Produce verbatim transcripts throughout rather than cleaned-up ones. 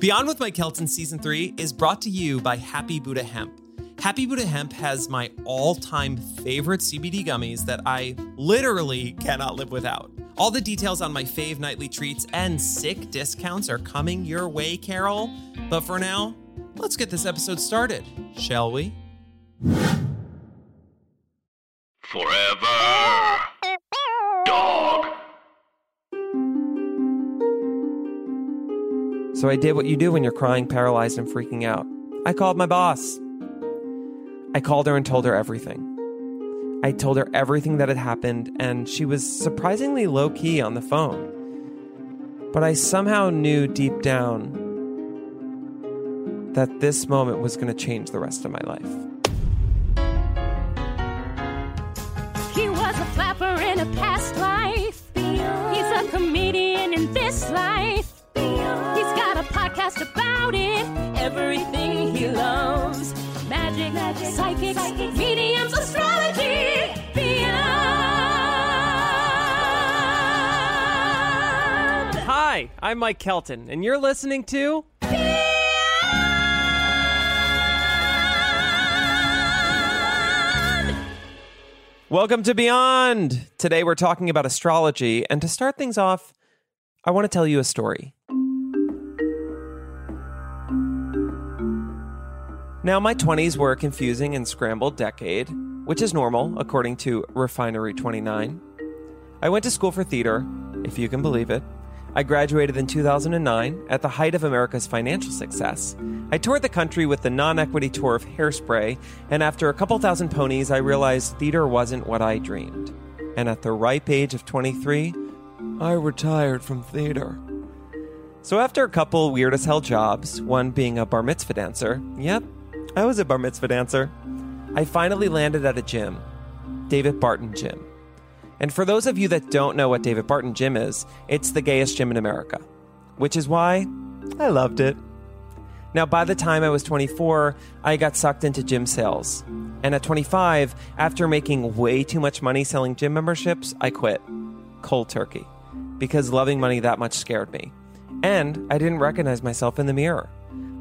Beyond with Mike Kelton Season three is brought to you by Happy Buddha Hemp. Happy Buddha Hemp has my all-time favorite C B D gummies that I literally cannot live without. All the details on my fave nightly treats and sick discounts are coming your way, Carol. But for now, let's get this episode started, shall we? Forever Dog. So I did what you do when you're crying, paralyzed, and freaking out. I called my boss. I called her and told her everything. I told her everything that had happened, and she was surprisingly low-key on the phone. But I somehow knew deep down that this moment was going to change the rest of my life. He was a flapper in a past life. Beyond. He's a comedian in this life. Beyond. He's got a podcast about it. Everything he loves. Magic, magic, psychics, psychics, mediums, astrology, Beyond. Hi, I'm Mike Kelton, and you're listening to Beyond. Welcome to Beyond. Today we're talking about astrology, and to start things off, I want to tell you a story. Now, my twenties were a confusing and scrambled decade, which is normal, according to Refinery twenty-nine. I went to school for theater, if you can believe it. I graduated in two thousand nine, at the height of America's financial success. I toured the country with the non-equity tour of Hairspray, and after a couple thousand ponies, I realized theater wasn't what I dreamed. And at the ripe age of twenty-three, I retired from theater. So after a couple weird-as-hell jobs, one being a bar mitzvah dancer, yep, I was a bar mitzvah dancer. I finally landed at a gym, David Barton Gym. And for those of you that don't know what David Barton Gym is, it's the gayest gym in America, which is why I loved it. Now, by the time I was twenty-four, I got sucked into gym sales. And at twenty-five, after making way too much money selling gym memberships, I quit. Cold turkey. Because loving money that much scared me. And I didn't recognize myself in the mirror.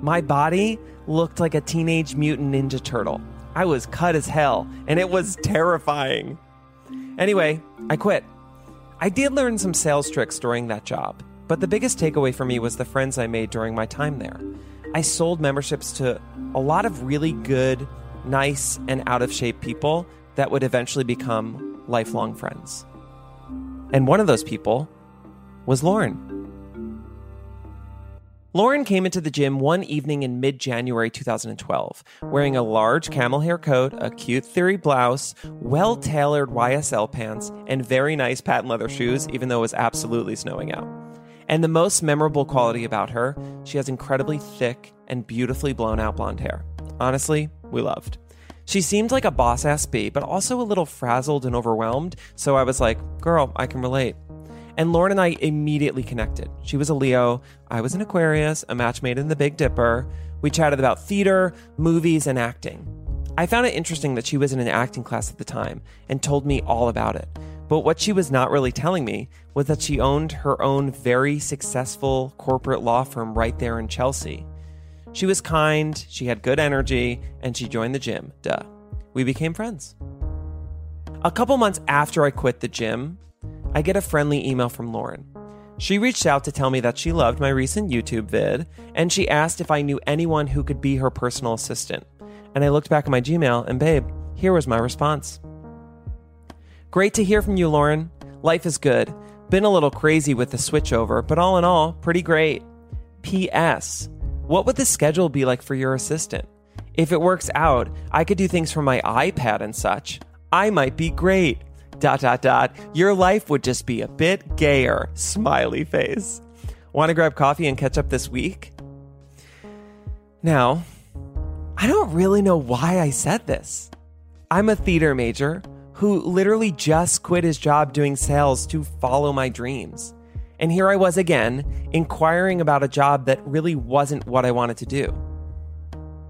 My body looked like a Teenage Mutant Ninja Turtle. I was cut as hell, and it was terrifying. Anyway, I quit. I did learn some sales tricks during that job, but the biggest takeaway for me was the friends I made during my time there. I sold memberships to a lot of really good, nice, and out-of-shape people that would eventually become lifelong friends. And one of those people was Lauren. Lauren came into the gym one evening in mid-January two thousand twelve, wearing a large camel hair coat, a cute Theory blouse, well-tailored Y S L pants, and very nice patent leather shoes, even though it was absolutely snowing out. And the most memorable quality about her, she has incredibly thick and beautifully blown-out blonde hair. Honestly, we loved. She seemed like a boss-ass bee, but also a little frazzled and overwhelmed, so I was like, girl, I can relate. And Lauren and I immediately connected. She was a Leo, I was an Aquarius, a match made in the Big Dipper. We chatted about theater, movies, and acting. I found it interesting that she was in an acting class at the time and told me all about it. But what she was not really telling me was that she owned her own very successful corporate law firm right there in Chelsea. She was kind, she had good energy, and she joined the gym. Duh. We became friends. A couple months after I quit the gym, I get a friendly email from Lauren. She reached out to tell me that she loved my recent YouTube vid, and she asked if I knew anyone who could be her personal assistant. And I looked back at my Gmail, and babe, here was my response. Great to hear from you, Lauren. Life is good. Been a little crazy with the switchover, but all in all, pretty great. P S. What would the schedule be like for your assistant? If it works out, I could do things from my iPad and such. I might be great. Dot, dot, dot. Your life would just be a bit gayer. Smiley face. Want to grab coffee and catch up this week? Now, I don't really know why I said this. I'm a theater major who literally just quit his job doing sales to follow my dreams. And here I was again, inquiring about a job that really wasn't what I wanted to do.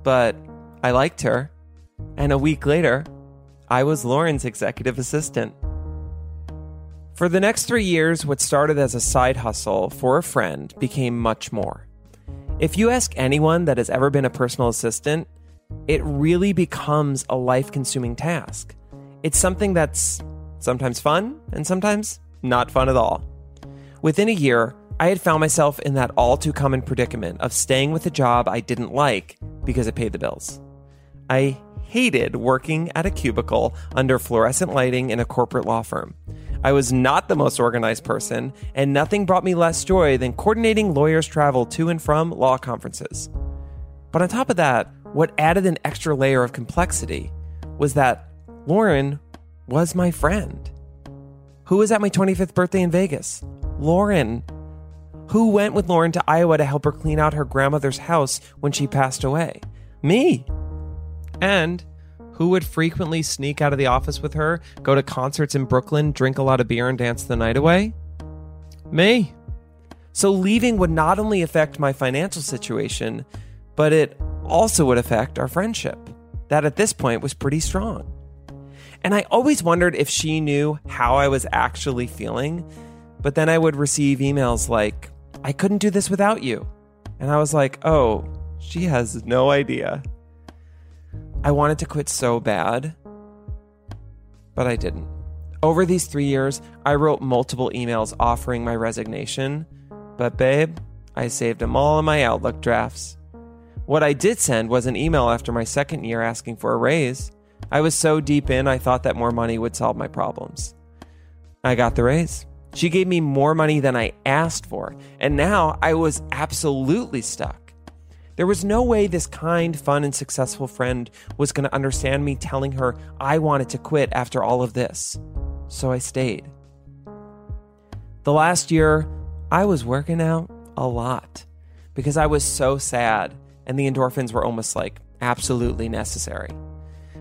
But I liked her. And a week later, I was Lauren's executive assistant. For the next three years, what started as a side hustle for a friend became much more. If you ask anyone that has ever been a personal assistant, it really becomes a life-consuming task. It's something that's sometimes fun and sometimes not fun at all. Within a year, I had found myself in that all-too-common predicament of staying with a job I didn't like because it paid the bills. I hated working at a cubicle under fluorescent lighting in a corporate law firm. I was not the most organized person, and nothing brought me less joy than coordinating lawyers' travel to and from law conferences. But on top of that, what added an extra layer of complexity was that Lauren was my friend. Who was at my twenty-fifth birthday in Vegas? Lauren. Who went with Lauren to Iowa to help her clean out her grandmother's house when she passed away? Me. And who would frequently sneak out of the office with her, go to concerts in Brooklyn, drink a lot of beer, and dance the night away? Me. So leaving would not only affect my financial situation, but it also would affect our friendship. That at this point was pretty strong. And I always wondered if she knew how I was actually feeling, but then I would receive emails like, I couldn't do this without you. And I was like, oh, she has no idea. I wanted to quit so bad, but I didn't. Over these three years, I wrote multiple emails offering my resignation, but babe, I saved them all in my Outlook drafts. What I did send was an email after my second year asking for a raise. I was so deep in, I thought that more money would solve my problems. I got the raise. She gave me more money than I asked for, and now I was absolutely stuck. There was no way this kind, fun, and successful friend was going to understand me telling her I wanted to quit after all of this. So I stayed. The last year, I was working out a lot because I was so sad and the endorphins were almost like absolutely necessary.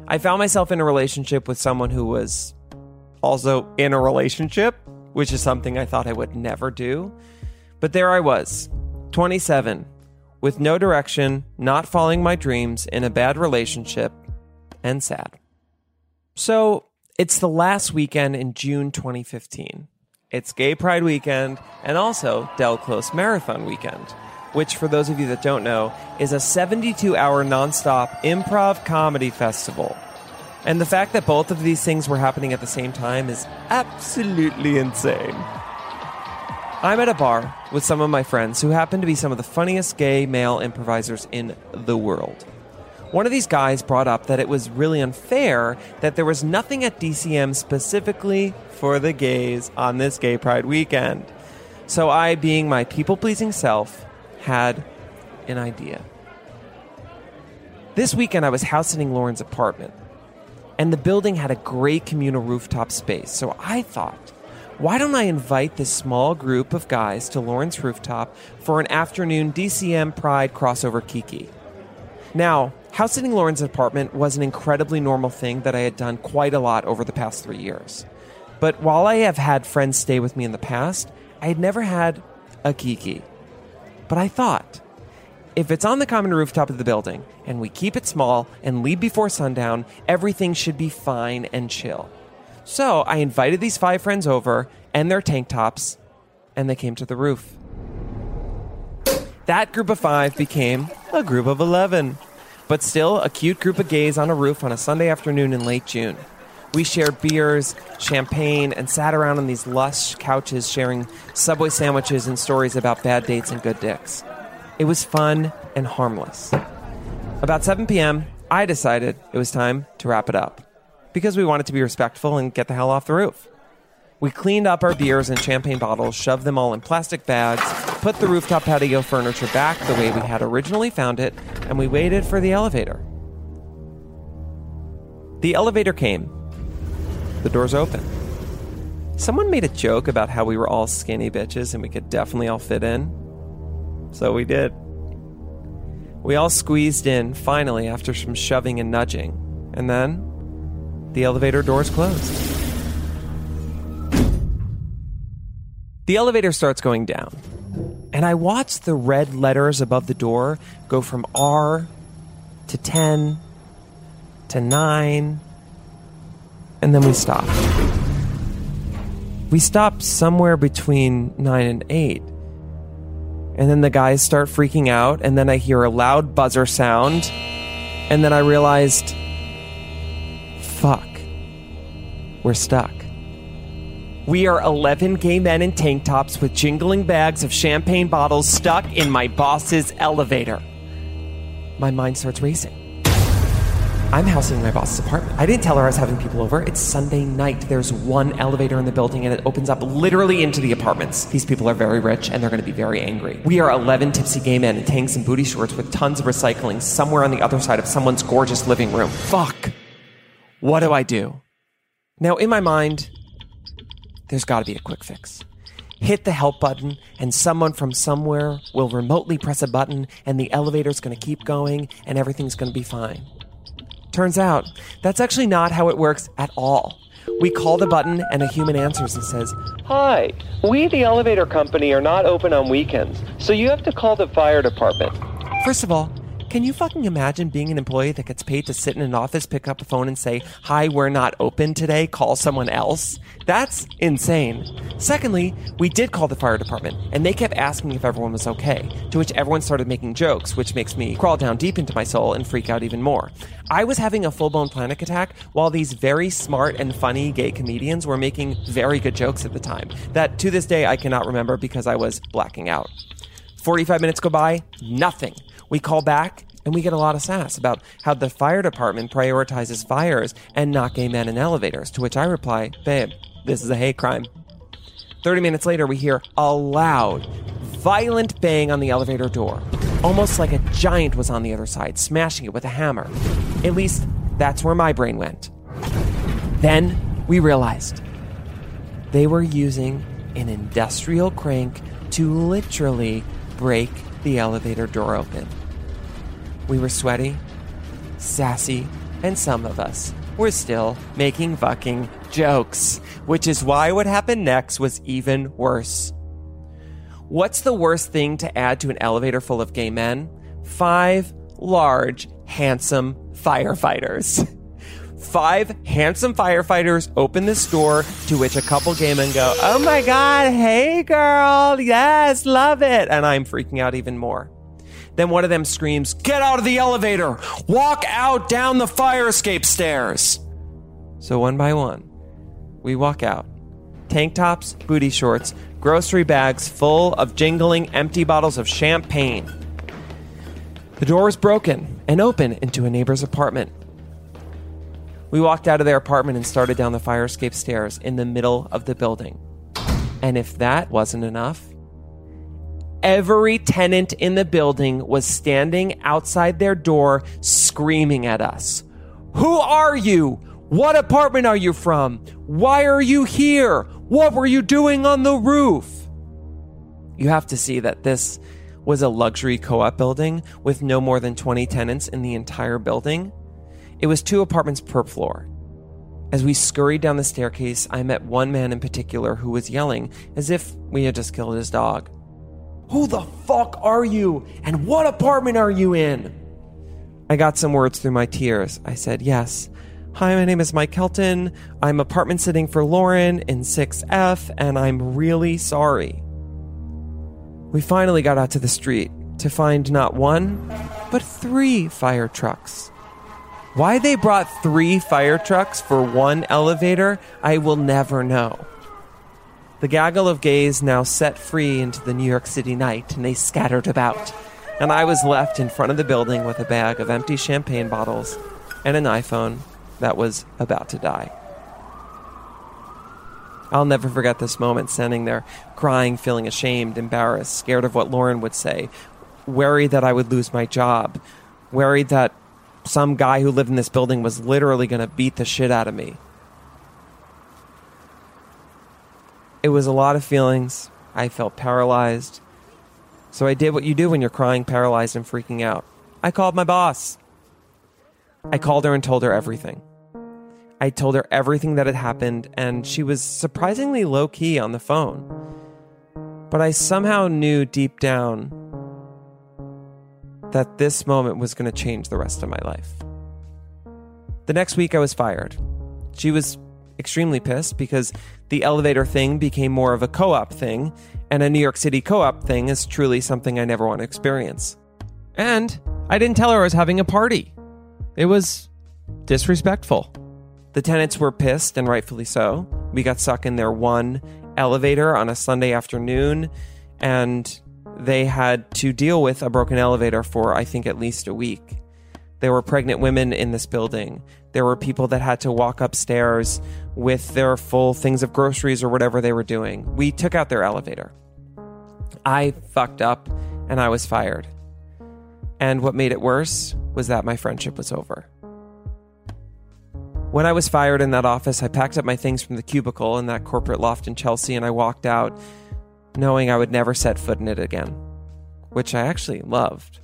I found myself in a relationship with someone who was also in a relationship, which is something I thought I would never do. But there I was, twenty-seven. With no direction, not following my dreams, in a bad relationship, and sad. So, it's the last weekend in June twenty fifteen. It's Gay Pride Weekend, and also Del Close Marathon Weekend, which, for those of you that don't know, is a seventy-two hour nonstop improv comedy festival. And the fact that both of these things were happening at the same time is absolutely insane. I'm at a bar with some of my friends who happen to be some of the funniest gay male improvisers in the world. One of these guys brought up that it was really unfair that there was nothing at D C M specifically for the gays on this Gay Pride weekend. So I, being my people-pleasing self, had an idea. This weekend I was house-sitting Lauren's apartment, and the building had a great communal rooftop space, so I thought, why don't I invite this small group of guys to Lauren's rooftop for an afternoon D C M Pride crossover kiki? Now, house-sitting Lauren's apartment was an incredibly normal thing that I had done quite a lot over the past three years. But while I have had friends stay with me in the past, I had never had a kiki. But I thought, if it's on the common rooftop of the building, and we keep it small and leave before sundown, everything should be fine and chill. So I invited these five friends over and their tank tops, and they came to the roof. That group of five became a group of eleven, but still a cute group of gays on a roof on a Sunday afternoon in late June. We shared beers, champagne, and sat around on these lush couches sharing Subway sandwiches and stories about bad dates and good dicks. It was fun and harmless. About seven p.m., I decided it was time to wrap it up, because we wanted to be respectful and get the hell off the roof. We cleaned up our beers and champagne bottles, shoved them all in plastic bags, put the rooftop patio furniture back the way we had originally found it, and we waited for the elevator. The elevator came. The doors opened. Someone made a joke about how we were all skinny bitches and we could definitely all fit in. So we did. We all squeezed in, finally, after some shoving and nudging. And then the elevator doors closed. The elevator starts going down, and I watch the red letters above the door go from R to ten to nine, and then we stop. We stopped somewhere between nine and eight, And then the guys start freaking out, and then I hear a loud buzzer sound, and then I realized, fuck, we're stuck. We are eleven gay men in tank tops with jingling bags of champagne bottles stuck in my boss's elevator. My mind starts racing. I'm housing in my boss's apartment. I didn't tell her I was having people over. It's Sunday night. There's one elevator in the building, and it opens up literally into the apartments. These people are very rich, and they're going to be very angry. We are eleven tipsy gay men in tanks and booty shorts with tons of recycling somewhere on the other side of someone's gorgeous living room. Fuck. What do I do? Now, in my mind, there's got to be a quick fix. Hit the help button, and someone from somewhere will remotely press a button, and the elevator's going to keep going, and everything's going to be fine. Turns out, that's actually not how it works at all. We call the button, and a human answers and says, "Hi, we, the elevator company, are not open on weekends, so you have to call the fire department." First of all, can you fucking imagine being an employee that gets paid to sit in an office, pick up a phone, and say, "Hi, we're not open today, call someone else"? That's insane. Secondly, we did call the fire department, and they kept asking if everyone was okay, to which everyone started making jokes, which makes me crawl down deep into my soul and freak out even more. I was having a full-blown panic attack while these very smart and funny gay comedians were making very good jokes at the time that, to this day, I cannot remember because I was blacking out. forty-five minutes go by, nothing. We call back, and we get a lot of sass about how the fire department prioritizes fires and not gay men in elevators, to which I reply, "Babe, this is a hate crime." thirty minutes later, we hear a loud, violent bang on the elevator door, almost like a giant was on the other side, smashing it with a hammer. At least, that's where my brain went. Then we realized they were using an industrial crank to literally break the elevator door open. We were sweaty, sassy, and some of us were still making fucking jokes, which is why what happened next was even worse. What's the worst thing to add to an elevator full of gay men? Five large, handsome firefighters. Five handsome firefighters open this door, to which a couple gay men go, "Oh my God, hey girl, yes, love it." And I'm freaking out even more. Then one of them screams, "Get out of the elevator! Walk out down the fire escape stairs!" So one by one, we walk out. Tank tops, booty shorts, grocery bags full of jingling empty bottles of champagne. The door is broken and open into a neighbor's apartment. We walked out of their apartment and started down the fire escape stairs in the middle of the building. And if that wasn't enough, every tenant in the building was standing outside their door screaming at us. "Who are you? What apartment are you from? Why are you here? What were you doing on the roof?" You have to see that this was a luxury co-op building with no more than twenty tenants in the entire building. It was two apartments per floor. As we scurried down the staircase, I met one man in particular who was yelling as if we had just killed his dog. "Who the fuck are you? And what apartment are you in?" I got some words through my tears. I said, "Yes. Hi, my name is Mike Kelton. I'm apartment sitting for Lauren in six F, and I'm really sorry." We finally got out to the street to find not one, but three fire trucks. Why they brought three fire trucks for one elevator, I will never know. The gaggle of gays now set free into the New York City night, and they scattered about. And I was left in front of the building with a bag of empty champagne bottles and an iPhone that was about to die. I'll never forget this moment, standing there, crying, feeling ashamed, embarrassed, scared of what Lauren would say, worried that I would lose my job, worried that some guy who lived in this building was literally going to beat the shit out of me. It was a lot of feelings. I felt paralyzed. So I did what you do when you're crying, paralyzed, and freaking out. I called my boss. I called her and told her everything. I told her everything that had happened, and she was surprisingly low-key on the phone. But I somehow knew deep down that this moment was going to change the rest of my life. The next week I was fired. She was extremely pissed because the elevator thing became more of a co-op thing, and a New York City co-op thing is truly something I never want to experience. And I didn't tell her I was having a party. It was disrespectful. The tenants were pissed, and rightfully so. We got stuck in their one elevator on a Sunday afternoon, and they had to deal with a broken elevator for, I think, at least a week. There were pregnant women in this building. There were people that had to walk upstairs with their full things of groceries or whatever they were doing. We took out their elevator. I fucked up and I was fired. And what made it worse was that my friendship was over. When I was fired in that office, I packed up my things from the cubicle in that corporate loft in Chelsea and I walked out knowing I would never set foot in it again, which I actually loved.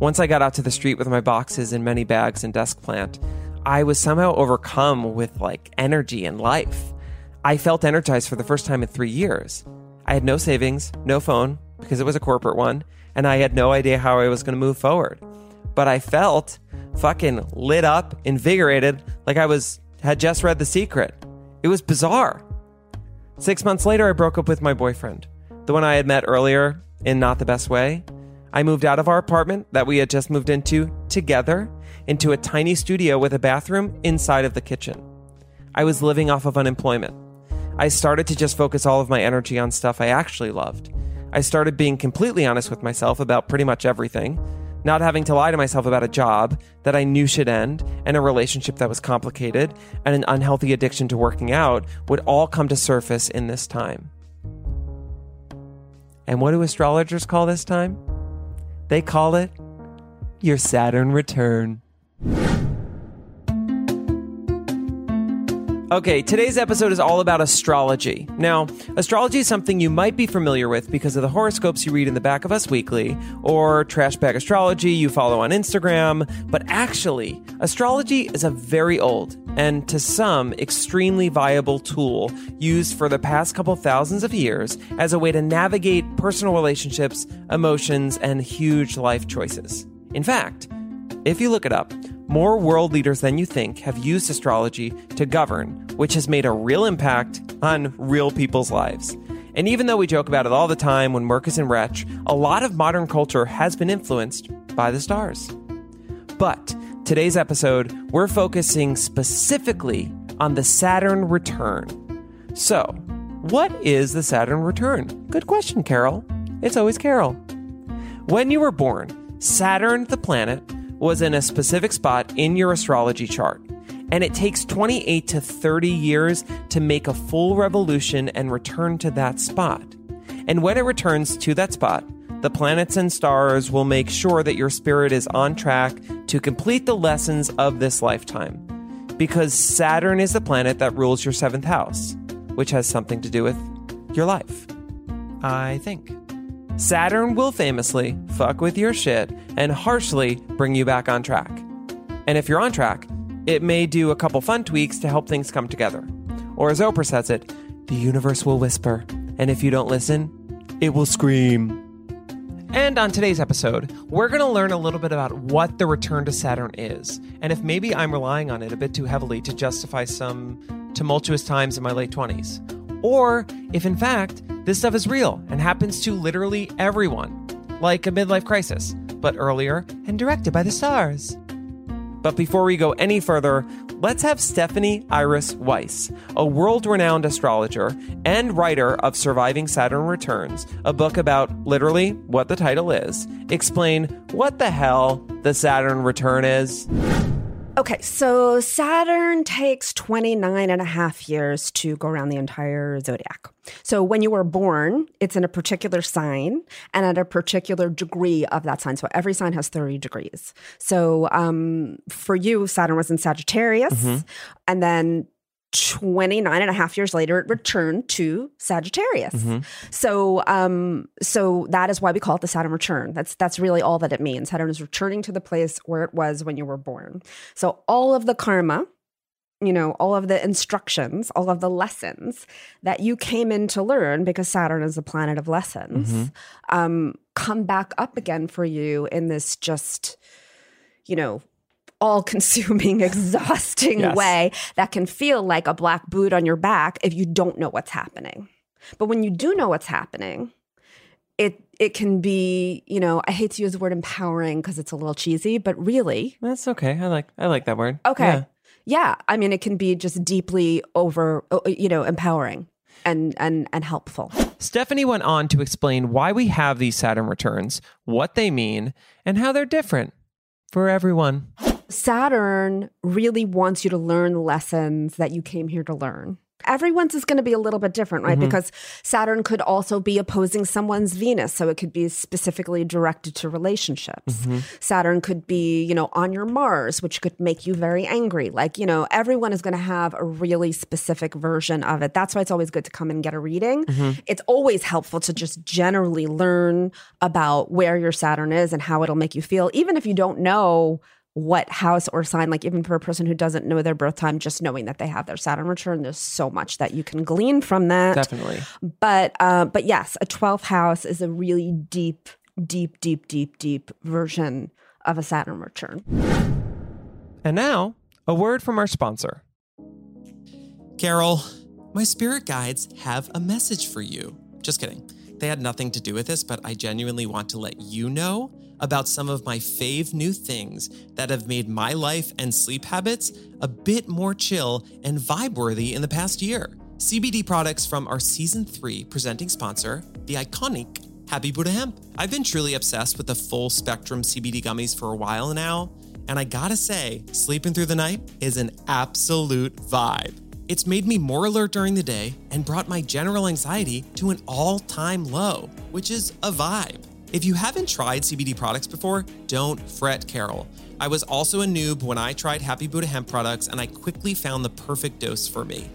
Once I got out to the street with my boxes and many bags and desk plant, I was somehow overcome with, like, energy and life. I felt energized for the first time in three years. I had no savings, no phone, because it was a corporate one, and I had no idea how I was going to move forward. But I felt fucking lit up, invigorated, like I was had just read The Secret. It was bizarre. Six months later, I broke up with my boyfriend, the one I had met earlier in not the best way. I moved out of our apartment that we had just moved into together into a tiny studio with a bathroom inside of the kitchen. I was living off of unemployment. I started to just focus all of my energy on stuff I actually loved. I started being completely honest with myself about pretty much everything, not having to lie to myself about a job that I knew should end and a relationship that was complicated and an unhealthy addiction to working out would all come to surface in this time. And what do astrologers call this time? They call it your Saturn return. Okay, today's episode is all about astrology. Now, astrology is something you might be familiar with because of the horoscopes you read in the back of Us Weekly or Trash Bag Astrology you follow on Instagram. But actually, astrology is a very old and, to some, extremely viable tool used for the past couple thousands of years as a way to navigate personal relationships, emotions, and huge life choices. In fact, if you look it up, more world leaders than you think have used astrology to govern, which has made a real impact on real people's lives. And even though we joke about it all the time when work is in retch, a lot of modern culture has been influenced by the stars. But today's episode, we're focusing specifically on the Saturn return. So, what is the Saturn return? Good question, Carol. It's always Carol. When you were born, Saturn, the planet, was in a specific spot in your astrology chart, and it takes twenty-eight to thirty years to make a full revolution and return to that spot. And when it returns to that spot, the planets and stars will make sure that your spirit is on track to complete the lessons of this lifetime, because Saturn is the planet that rules your seventh house, which has something to do with your life, I think. Saturn will famously fuck with your shit and harshly bring you back on track. And if you're on track, it may do a couple fun tweaks to help things come together. Or as Oprah says it, the universe will whisper, and if you don't listen, it will scream. And on today's episode, we're going to learn a little bit about what the return to Saturn is, and if maybe I'm relying on it a bit too heavily to justify some tumultuous times in my late twenties. Or if, in fact, this stuff is real and happens to literally everyone, like a midlife crisis, but earlier and directed by the stars. But before we go any further, let's have Stephanie Iris Weiss, a world-renowned astrologer and writer of Surviving Saturn Returns, a book about literally what the title is, explain what the hell the Saturn return is. Okay, so Saturn takes twenty-nine and a half years to go around the entire zodiac. So when you were born, it's in a particular sign and at a particular degree of that sign. So every sign has thirty degrees. So um, for you, Saturn was in Sagittarius. Mm-hmm. And then twenty-nine and a half years later, it returned to Sagittarius. Mm-hmm. So um, so that is why we call it the Saturn return. That's that's really all that it means. Saturn is returning to the place where it was when you were born. So all of the karma, you know, all of the instructions, all of the lessons that you came in to learn, because Saturn is the planet of lessons, mm-hmm. um, come back up again for you in this just, you know, all-consuming, exhausting yes. way that can feel like a black boot on your back if you don't know what's happening. But when you do know what's happening, it it can be, you know, I hate to use the word empowering because it's a little cheesy, but really. That's okay. I like I like that word. Okay. Yeah. Yeah, I mean, it can be just deeply over, you know, empowering and, and, and helpful. Stephanie went on to explain why we have these Saturn returns, what they mean, and how they're different for everyone. Saturn really wants you to learn lessons that you came here to learn. Everyone's is going to be a little bit different, right? Mm-hmm. Because Saturn could also be opposing someone's Venus. So it could be specifically directed to relationships. Mm-hmm. Saturn could be, you know, on your Mars, which could make you very angry. Like, you know, everyone is going to have a really specific version of it. That's why it's always good to come and get a reading. Mm-hmm. It's always helpful to just generally learn about where your Saturn is and how it'll make you feel, even if you don't know what house or sign, like even for a person who doesn't know their birth time, just knowing that they have their Saturn return, there's so much that you can glean from that. Definitely. But uh, but yes, a twelfth house is a really deep, deep, deep, deep, deep version of a Saturn return. And now, a word from our sponsor. Carol, my spirit guides have a message for you. Just kidding. They had nothing to do with this, but I genuinely want to let you know about some of my fave new things that have made my life and sleep habits a bit more chill and vibe-worthy in the past year. C B D products from our season three presenting sponsor, the iconic Happy Buddha Hemp. I've been truly obsessed with the full spectrum C B D gummies for a while now, and I gotta say, sleeping through the night is an absolute vibe. It's made me more alert during the day and brought my general anxiety to an all-time low, which is a vibe. If you haven't tried C B D products before, don't fret, Carol. I was also a noob when I tried Happy Buddha Hemp products, and I quickly found the perfect dose for me.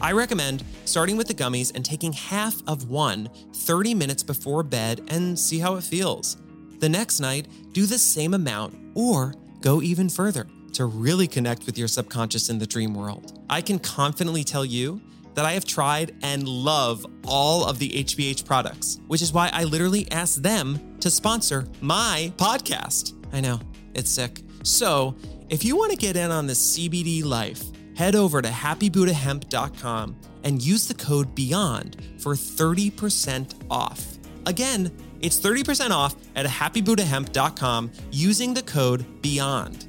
I recommend starting with the gummies and taking half of one thirty minutes before bed and see how it feels. The next night, do the same amount or go even further to really connect with your subconscious in the dream world. I can confidently tell you that I have tried and love all of the H B H products, which is why I literally asked them to sponsor my podcast. I know, it's sick. So if you want to get in on the C B D life, head over to happy buddha hemp dot com and use the code BEYOND for thirty percent off. Again, it's thirty percent off at happy buddha hemp dot com using the code BEYOND.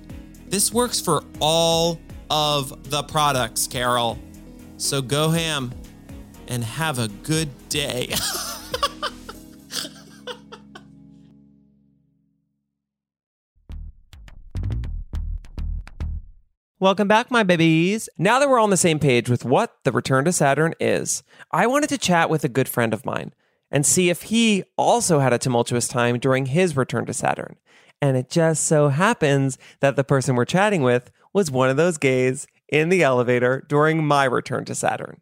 This works for all of the products, Carol. So go ham and have a good day. Welcome back, my babies. Now that we're all on the same page with what the return to Saturn is, I wanted to chat with a good friend of mine and see if he also had a tumultuous time during his return to Saturn. And it just so happens that the person we're chatting with was one of those gays in the elevator during my return to Saturn.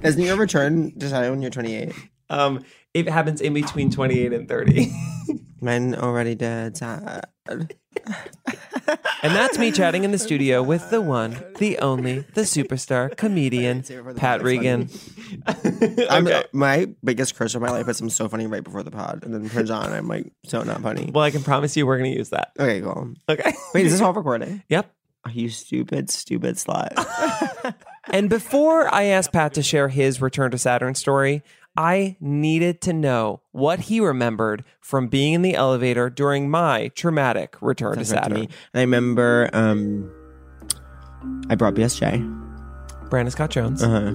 Doesn't your return to Saturn when you're twenty-eight? Um, it happens in between twenty-eight and thirty. Men already dead. And that's me chatting in the studio with the one, the only, the superstar comedian, Pat Regan. Okay. I'm, uh, my biggest curse of my life is I'm so funny right before the pod. And then it turns on, I'm like, so not funny. Well, I can promise you we're going to use that. Okay, cool. Okay. Wait, is this all recording? Yep. Are you stupid, stupid slut? And before I asked Pat to share his return to Saturn story, I needed to know what he remembered from being in the elevator during my traumatic return That's to Saturn. Right to me. I remember um, I brought B S J. Brandon Scott Jones. Uh-huh.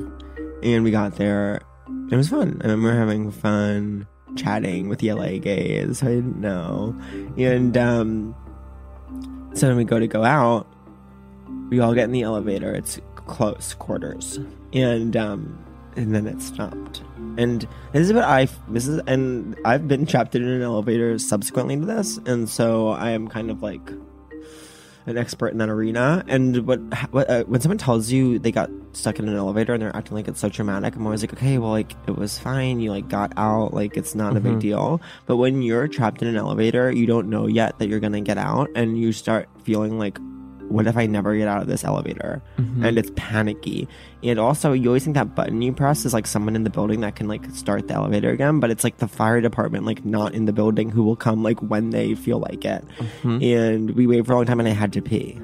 And we got there. It was fun. I remember having fun chatting with the L A gays. I didn't know. And um, so when we go to go out, we all get in the elevator. It's close quarters, and um, and then it stopped. And this is what I this is, and I've been trapped in an elevator subsequently to this, and so I am kind of like an expert in that arena. And what, what uh, when someone tells you they got stuck in an elevator and they're acting like it's so traumatic, I'm always like, okay, well, like it was fine. You like got out. Like it's not mm-hmm. a big deal. But when you're trapped in an elevator, you don't know yet that you're gonna get out, and you start feeling like, what if I never get out of this elevator? Mm-hmm. And it's panicky. And also, you always think that button you press is like someone in the building that can like start the elevator again, but it's like the fire department, like not in the building, who will come like when they feel like it. Mm-hmm. And we waited for a long time, and I had to pee.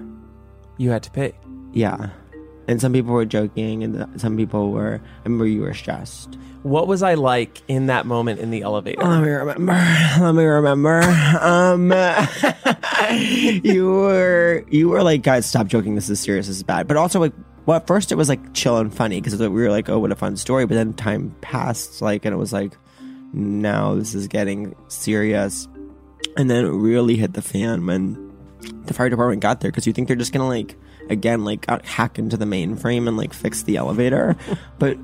You had to pee? Yeah. And some people were joking, and the, some people were, I remember you were stressed. What was I like in that moment in the elevator? Let me remember. Let me remember. um, you were, you were like, guys, stop joking. This is serious. This is bad. But also, like, well, at first it was like chill and funny because we were like, oh, what a fun story. But then time passed, like, and it was like, now this is getting serious. And then it really hit the fan when the fire department got there, because you think they're just going to like, again, like hack into the mainframe and like fix the elevator. But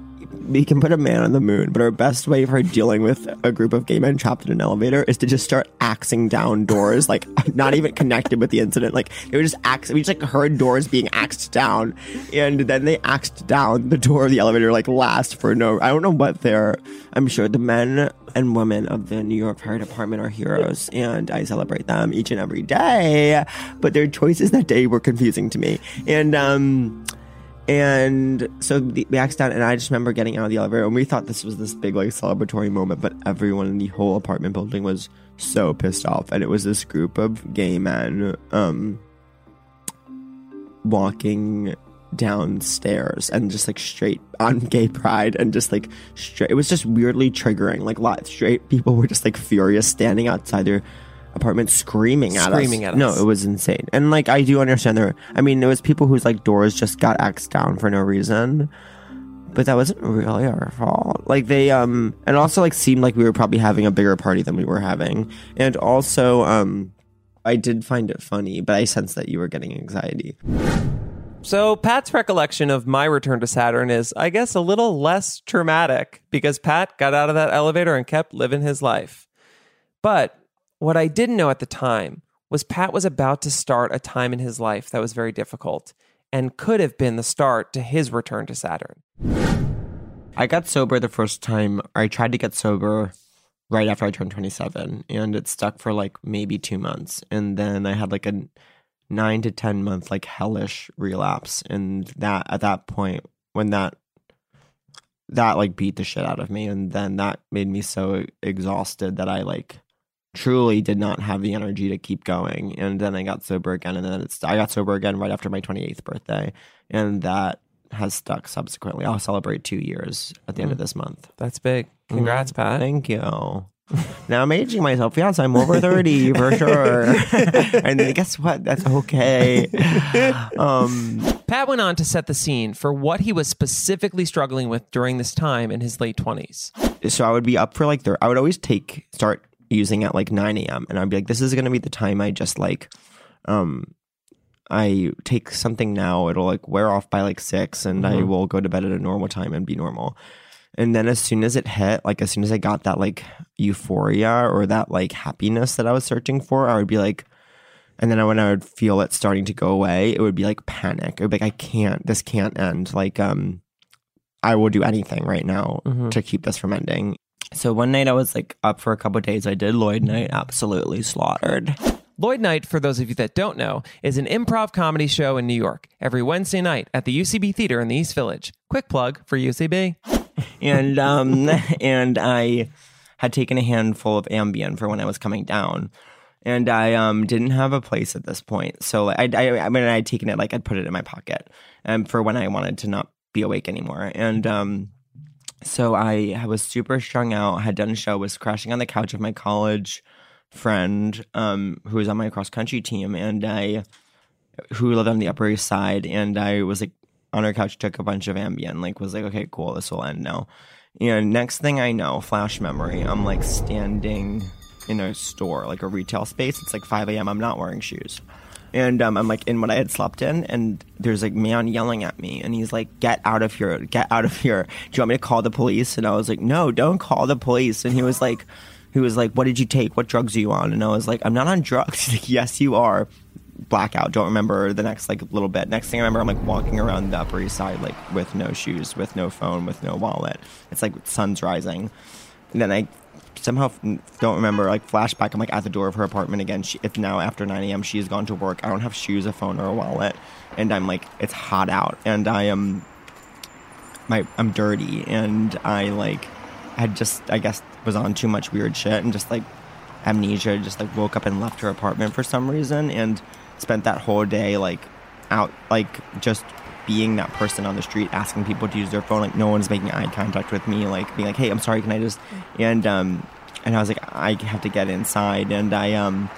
we can put a man on the moon, but our best way for dealing with a group of gay men trapped in an elevator is to just start axing down doors, like not even connected with the incident. Like they were just axing, we just like heard doors being axed down, and then they axed down the door of the elevator like last for no, I don't know what they're, I'm sure the men and women of the New York Fire Department are heroes, and I celebrate them each and every day, but their choices that day were confusing to me. And, um... And so the, the accident, and I just remember getting out of the elevator, and we thought this was this big, like, celebratory moment, but everyone in the whole apartment building was so pissed off, and it was this group of gay men um, walking downstairs and just, like, straight on Gay Pride, and just, like, straight, it was just weirdly triggering, like, lot straight people were just, like, furious, standing outside their apartment screaming at screaming us. At no, us. It was insane. And like I do understand there. I mean, there was people whose like doors just got axed down for no reason, but that wasn't really our fault. Like they um, and also like seemed like we were probably having a bigger party than we were having. And also um, I did find it funny, but I sensed that you were getting anxiety. So Pat's recollection of my return to Saturn is, I guess, a little less traumatic because Pat got out of that elevator and kept living his life. But what I didn't know at the time was Pat was about to start a time in his life that was very difficult and could have been the start to his return to Saturn. I got sober the first time. I tried to get sober right after I turned twenty-seven, and it stuck for like maybe two months. And then I had like a nine to ten month like hellish relapse. And that at that point, when that that like beat the shit out of me, and then that made me so exhausted that I like truly did not have the energy to keep going. And then I got sober again, and then it's, I got sober again right after my twenty-eighth birthday, and that has stuck subsequently. I'll celebrate two years at the mm. end of this month. That's big. Congrats, mm. Pat. Thank you. Now I'm aging myself. Yes, I'm over thirty for sure. And then guess what? That's okay. Um, Pat went on to set the scene for what he was specifically struggling with during this time in his late twenties. So I would be up for like, th- I would always take, start using at like nine a.m. and I'd be like, this is gonna be the time I just like um I take something now, it'll like wear off by like six, and mm-hmm. I will go to bed at a normal time and be normal. And then as soon as it hit, like as soon as I got that like euphoria or that like happiness that I was searching for, I would be like, and then when I would feel it starting to go away, it would be like panic. It would be like, I can't, this can't end, like um I will do anything right now mm-hmm. to keep this from ending. So one night I was like up for a couple of days. I did Lloyd Knight, absolutely slaughtered. Lloyd Knight, for those of you that don't know, is an improv comedy show in New York every Wednesday night at the U C B Theater in the East Village. Quick plug for U C B. And um, and I had taken a handful of Ambien for when I was coming down. And I um, didn't have a place at this point. So I, I, I, when I had taken it, like I'd put it in my pocket um, for when I wanted to not be awake anymore. And um. So I, I was super strung out, had done a show, was crashing on the couch of my college friend um, who was on my cross-country team, and I, who lived on the Upper East Side, and I was like on her couch, took a bunch of Ambien, like was like, okay, cool, this will end now. And next thing I know, flash memory, I'm like standing in a store, like a retail space. It's like five a.m. I'm not wearing shoes. And um, I'm, like, in what I had slept in, and there's, like, man yelling at me. And he's like, get out of here. Get out of here. Do you want me to call the police? And I was like, no, don't call the police. And he was like, he was like, what did you take? What drugs are you on? And I was like, I'm not on drugs. He's like, yes, you are. Blackout. Don't remember the next, like, little bit. Next thing I remember, I'm, like, walking around the Upper East Side, like, with no shoes, with no phone, with no wallet. It's, like, sun's rising. And then I somehow don't remember, like flashback, I'm like at the door of her apartment again. She, it's now after nine a.m. She has gone to work. I don't have shoes, a phone, or a wallet. And I'm like, it's hot out. And I am, my, I'm dirty. And I like, had just, I guess, was on too much weird shit and just like amnesia, just like woke up and left her apartment for some reason and spent that whole day like out, like just being that person on the street, asking people to use their phone. Like no one's making eye contact with me, like being like, hey, I'm sorry, can I just, and um and I was like, I have to get inside. And I um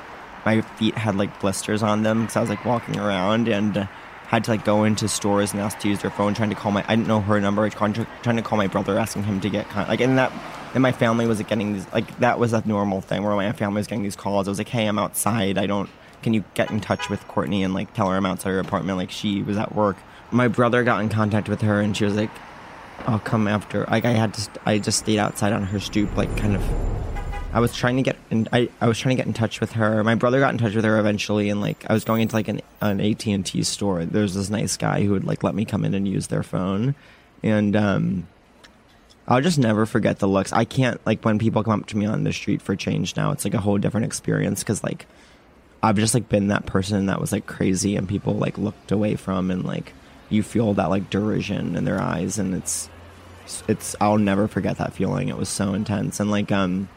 my feet had like blisters on them because I was like walking around and uh, had to like go into stores and ask to use their phone, trying to call my, I didn't know her number, trying to, trying to call my brother, asking him to get like, and that, and my family was like getting these, like that was a normal thing where my family was getting these calls. I was like, hey, I'm outside, I don't, can you get in touch with Courtney and like tell her I'm outside her apartment, like she was at work. My brother got in contact with her, and she was like, I'll come after. Like, I had to, I just stayed outside on her stoop, like, kind of, I was trying to get, in, I, I was trying to get in touch with her. My brother got in touch with her eventually, and, like, I was going into, like, an, an A T and T store. There was this nice guy who would, like, let me come in and use their phone, and, um, I'll just never forget the looks. I can't, like, when people come up to me on the street for change now, it's, like, a whole different experience, because, like, I've just, like, been that person that was, like, crazy, and people, like, looked away from, and, like, you feel that like derision in their eyes, and it's, it's, I'll never forget that feeling. It was so intense. And like, um,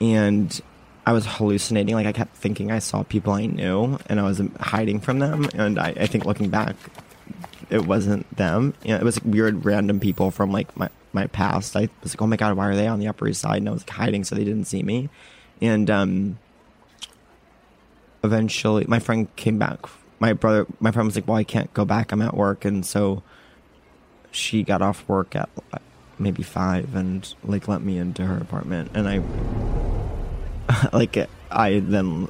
and I was hallucinating. Like I kept thinking I saw people I knew and I was hiding from them. And I, I think looking back, it wasn't them. You know, it was like weird, random people from like my, my past. I was like, oh my God, why are they on the Upper East Side? And I was like hiding so they didn't see me. And, um, eventually my friend came back. My brother, my friend was like, well, I can't go back. I'm at work. And so she got off work at maybe five and like let me into her apartment. And I, like, I then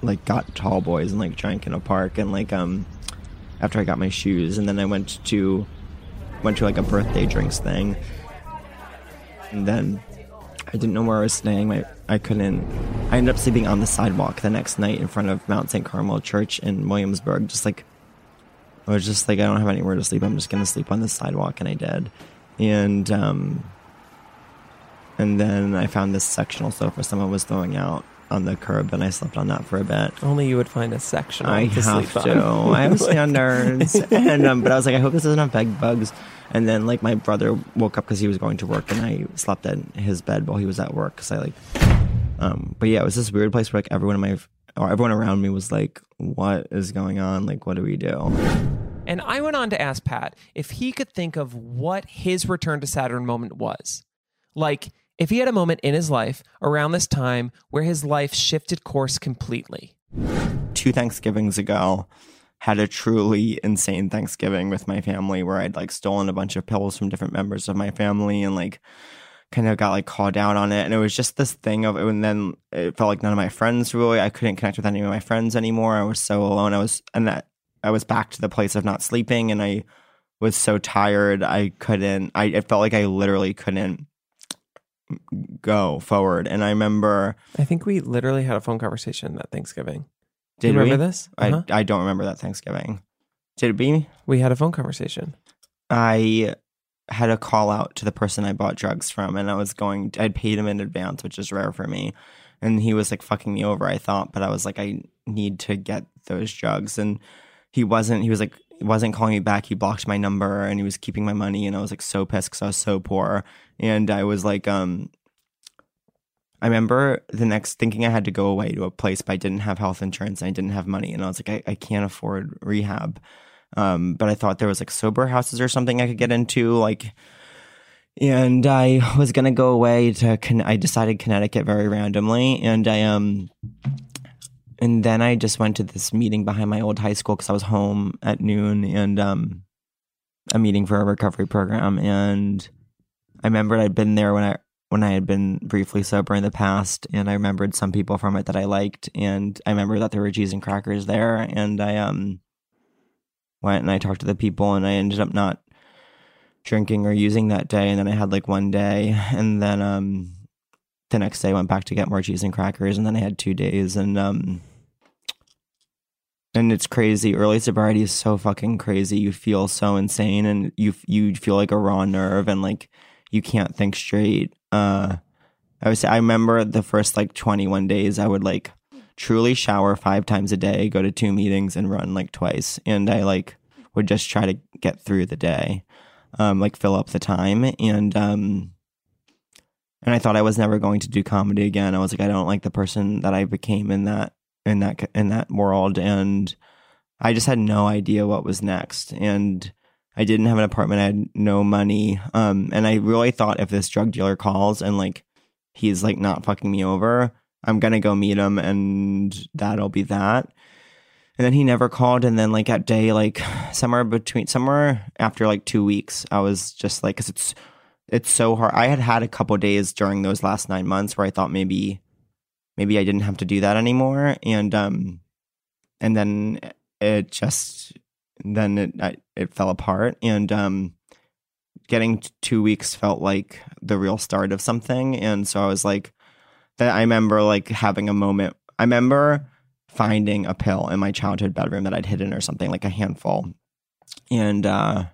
like got tall boys and like drank in a park. And like, um, after I got my shoes, and then I went to, went to like a birthday drinks thing. And then I didn't know where I was staying. My, I couldn't. I ended up sleeping on the sidewalk the next night in front of Mount Saint Carmel Church in Williamsburg. Just like, I was just like, I don't have anywhere to sleep. I'm just going to sleep on the sidewalk. And I did. And, um, and then I found this sectional sofa someone was throwing out on the curb, and I slept on that for a bit. Only you would find a sectional I to have sleep to. On. I have standards. And, um, but I was like, I hope this doesn't have bed bugs. And then, like, my brother woke up because he was going to work, and I slept in his bed while he was at work. Because I, like, um, but yeah, it was this weird place where, like, everyone in my, or everyone around me was like, what is going on? Like, what do we do? And I went on to ask Pat if he could think of what his return to Saturn moment was. Like, if he had a moment in his life around this time where his life shifted course completely. Two Thanksgivings ago, had a truly insane Thanksgiving with my family where I'd like stolen a bunch of pills from different members of my family and like kind of got like called out on it. And it was just this thing of, and then it felt like none of my friends really, I couldn't connect with any of my friends anymore. I was so alone. I was, and that I was back to the place of not sleeping, and I was so tired. I couldn't, I it felt like I literally couldn't go forward. And I remember, I think we literally had a phone conversation that Thanksgiving. Did you remember we? This? Uh-huh. I, I don't remember that Thanksgiving. Did it be? We had a phone conversation. I had a call out to the person I bought drugs from, and I was going, I'd paid him in advance, which is rare for me. And he was like fucking me over, I thought, but I was like, I need to get those drugs. And he wasn't, he was like, wasn't calling me back. He blocked my number and he was keeping my money. And I was like so pissed because I was so poor. And I was like, um, I remember the next thinking I had to go away to a place, but I didn't have health insurance and I didn't have money. And I was like, I, I can't afford rehab. Um, but I thought there was like sober houses or something I could get into. Like, and I was going to go away to, Con- I decided Connecticut very randomly. And I, um, and then I just went to this meeting behind my old high school because I was home at noon, and um, a meeting for a recovery program. And I remembered I'd been there when I, when I had been briefly sober in the past, and I remembered some people from it that I liked, and I remember that there were cheese and crackers there, and I um went and I talked to the people, and I ended up not drinking or using that day, and then I had like one day, and then um the next day I went back to get more cheese and crackers, and then I had two days, and um and it's crazy. Early sobriety is so fucking crazy. You feel so insane, and you you feel like a raw nerve, and like you can't think straight. Uh, I was, I remember the first like twenty-one days I would like truly shower five times a day, go to two meetings and run like twice. And I like would just try to get through the day, um, like fill up the time. And, um, and I thought I was never going to do comedy again. I was like, I don't like the person that I became in that, in that, in that world. And I just had no idea what was next. And I didn't have an apartment. I had no money. Um, and I really thought if this drug dealer calls and like, he's like not fucking me over, I'm going to go meet him and that'll be that. And then he never called. And then like at day, like somewhere between somewhere after like two weeks, I was just like, cause it's, it's so hard. I had had a couple days during those last nine months where I thought maybe, maybe I didn't have to do that anymore. And, um, and then it just, then it, I, it fell apart. And, um, getting t- two weeks felt like the real start of something. And so I was like, that I remember like having a moment. I remember finding a pill in my childhood bedroom that I'd hidden or something, like a handful. And, uh,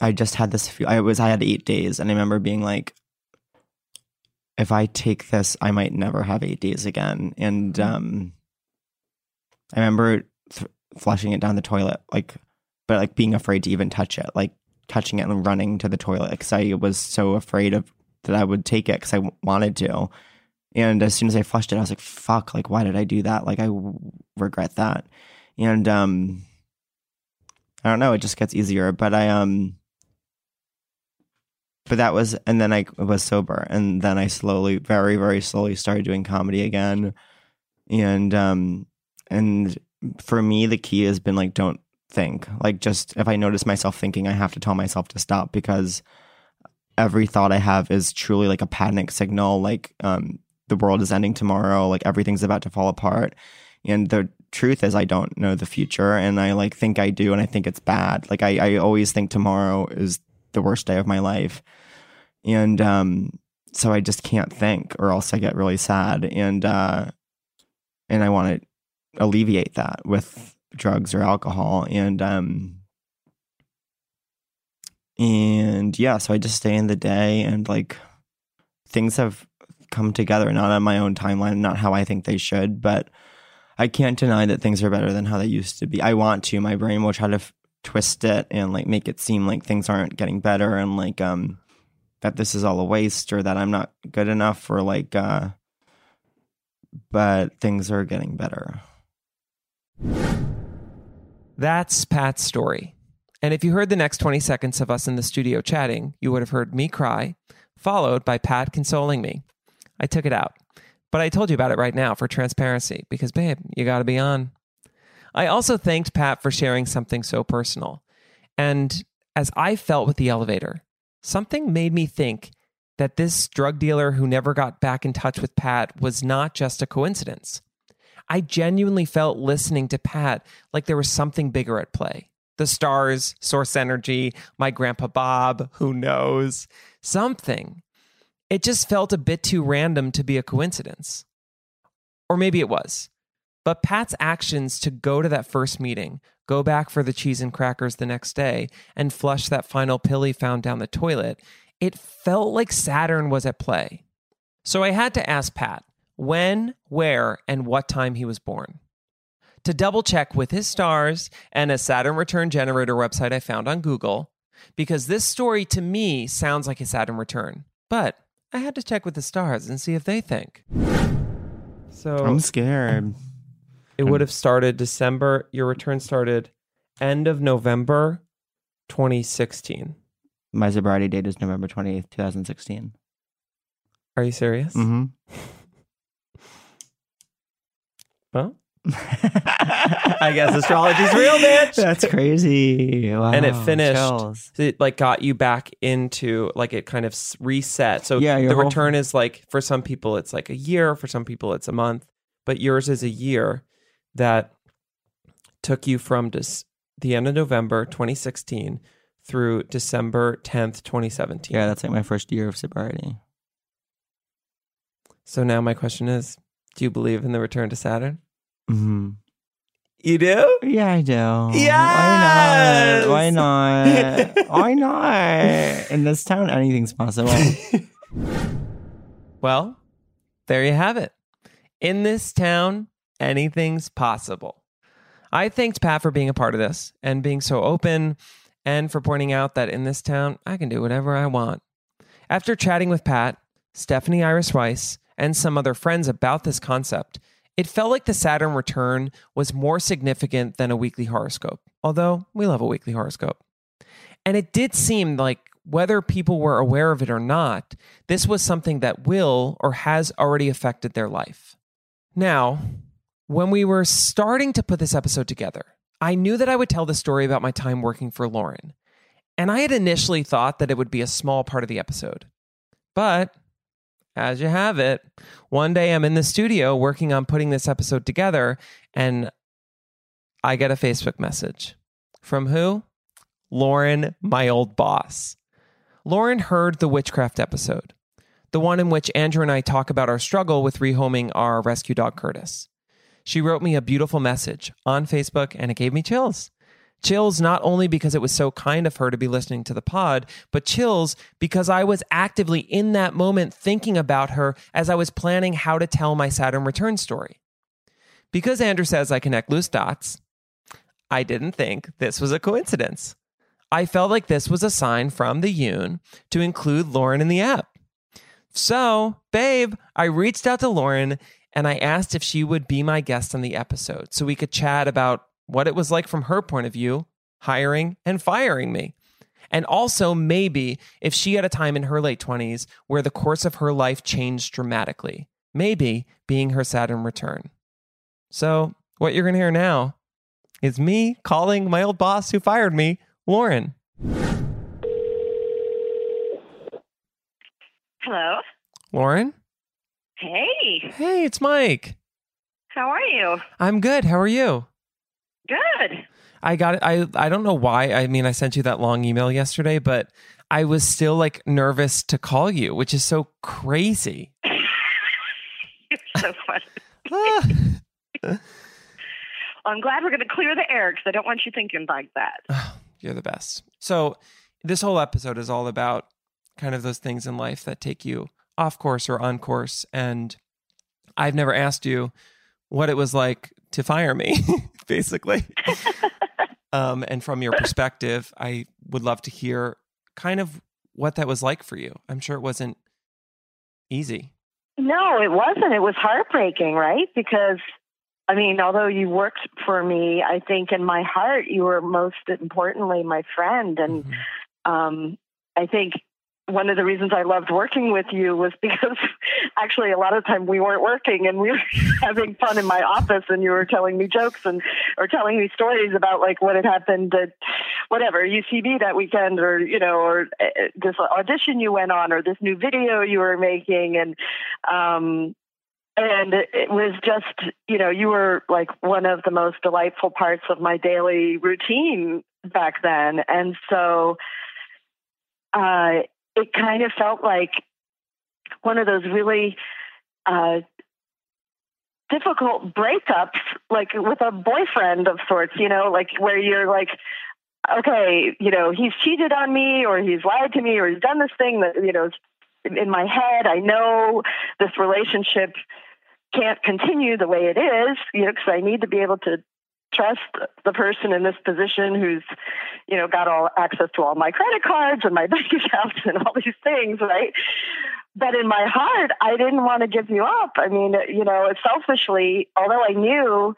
I just had this few, I was, I had eight days and I remember being like, if I take this, I might never have eight days again. And, um, I remember th- flushing it down the toilet, like, but like being afraid to even touch it, like touching it and running to the toilet because I was so afraid of that I would take it because I wanted to. And as soon as I flushed it, I was like, fuck, like, why did I do that? Like, I w- regret that. And um, I don't know, it just gets easier. But I, um, but that was, and then I was sober. And then I slowly, very, very slowly started doing comedy again. And, um, and for me, the key has been like, don't think. Like, just if I notice myself thinking, I have to tell myself to stop because every thought I have is truly like a panic signal, like um, the world is ending tomorrow, like everything's about to fall apart. And the truth is I don't know the future and I like think I do and I think it's bad. Like I, I always think tomorrow is the worst day of my life. And um, so I just can't think or else I get really sad. And uh, and I want to alleviate that with drugs or alcohol. And um And yeah, so I just stay in the day and like things have come together, not on my own timeline, not how I think they should, but I can't deny that things are better than how they used to be. I want to, my brain will try to f- twist it and like make it seem like things aren't getting better and like um that this is all a waste or that I'm not good enough or like, uh, but things are getting better. That's Pat's story. And if you heard the next twenty seconds of us in the studio chatting, you would have heard me cry, followed by Pat consoling me. I took it out. But I told you about it right now for transparency, because babe, you gotta be on. I also thanked Pat for sharing something so personal. And as I felt with the elevator, something made me think that this drug dealer who never got back in touch with Pat was not just a coincidence. I genuinely felt listening to Pat like there was something bigger at play. The stars, source energy, my grandpa Bob, who knows, something. It just felt a bit too random to be a coincidence. Or maybe it was. But Pat's actions to go to that first meeting, go back for the cheese and crackers the next day, and flush that final pill he found down the toilet, it felt like Saturn was at play. So I had to ask Pat when, where, and what time he was born, to double check with his stars and a Saturn return generator website I found on Google, because this story to me sounds like a Saturn return, but I had to check with the stars and see if they think. So I'm scared. It would have started December. Your return started end of November, twenty sixteen. My sobriety date is November twenty-eighth, twenty sixteen. Are you serious? Mm-hmm. Well, I guess astrology's real, bitch. That's crazy. Wow. And it finished. Chills. It like got you back into like it kind of reset. So yeah, the return whole... is like for some people it's like a year, for some people it's a month, but yours is a year that took you from dis- the end of November twenty sixteen through December tenth, twenty seventeen. Yeah, that's like my first year of sobriety. So now my question is, do you believe in the return to Saturn? Mm-hmm. You do? Yeah, I do. Yeah. Why not? Why not? Why not? In this town, anything's possible. Well, there you have it. In this town, anything's possible. I thanked Pat for being a part of this and being so open and for pointing out that in this town, I can do whatever I want. After chatting with Pat, Stephanie Iris Weiss, and some other friends about this concept, it felt like the Saturn return was more significant than a weekly horoscope, although we love a weekly horoscope. And it did seem like whether people were aware of it or not, this was something that will or has already affected their life. Now, when we were starting to put this episode together, I knew that I would tell the story about my time working for Lauren, and I had initially thought that it would be a small part of the episode. But as you have it, one day I'm in the studio working on putting this episode together, and I get a Facebook message. From who? Lauren, my old boss. Lauren heard the witchcraft episode, the one in which Andrew and I talk about our struggle with rehoming our rescue dog, Curtis. She wrote me a beautiful message on Facebook, and it gave me chills. Chills not only because it was so kind of her to be listening to the pod, but chills because I was actively in that moment thinking about her as I was planning how to tell my Saturn return story. Because Andrew says I connect loose dots, I didn't think this was a coincidence. I felt like this was a sign from the Yoon to include Lauren in the app. So, babe, I reached out to Lauren and I asked if she would be my guest on the episode so we could chat about what it was like from her point of view, hiring and firing me. And also maybe if she had a time in her late twenties where the course of her life changed dramatically, maybe being her Saturn return. So what you're going to hear now is me calling my old boss who fired me, Lauren. Hello? Lauren? Hey. Hey, it's Mike. How are you? I'm good. How are you? Good. I got it. I, I don't know why. I mean, I sent you that long email yesterday, but I was still like nervous to call you, which is so crazy. It's so funny. ah. Well, I'm glad we're going to clear the air because I don't want you thinking like that. Oh, you're the best. So this whole episode is all about kind of those things in life that take you off course or on course. And I've never asked you what it was like to fire me, basically. um, and from your perspective, I would love to hear kind of what that was like for you. I'm sure it wasn't easy. No, it wasn't. It was heartbreaking, right? Because, I mean, although you worked for me, I think in my heart, you were most importantly my friend. And mm-hmm. um, I think one of the reasons I loved working with you was because actually a lot of time we weren't working and we were having fun in my office and you were telling me jokes and or telling me stories about like what had happened at whatever U C B that weekend or, you know, or uh, this audition you went on or this new video you were making. And, um, and it was just, you know, you were like one of the most delightful parts of my daily routine back then. And so, uh, it kind of felt like one of those really uh, difficult breakups, like with a boyfriend of sorts, you know, like where you're like, okay, you know, he's cheated on me or he's lied to me or he's done this thing that, you know, in my head, I know this relationship can't continue the way it is, you know, because I need to be able to trust the person in this position who's, you know, got all access to all my credit cards and my bank accounts and all these things, right? But in my heart, I didn't want to give you up. I mean, you know, selfishly, although I knew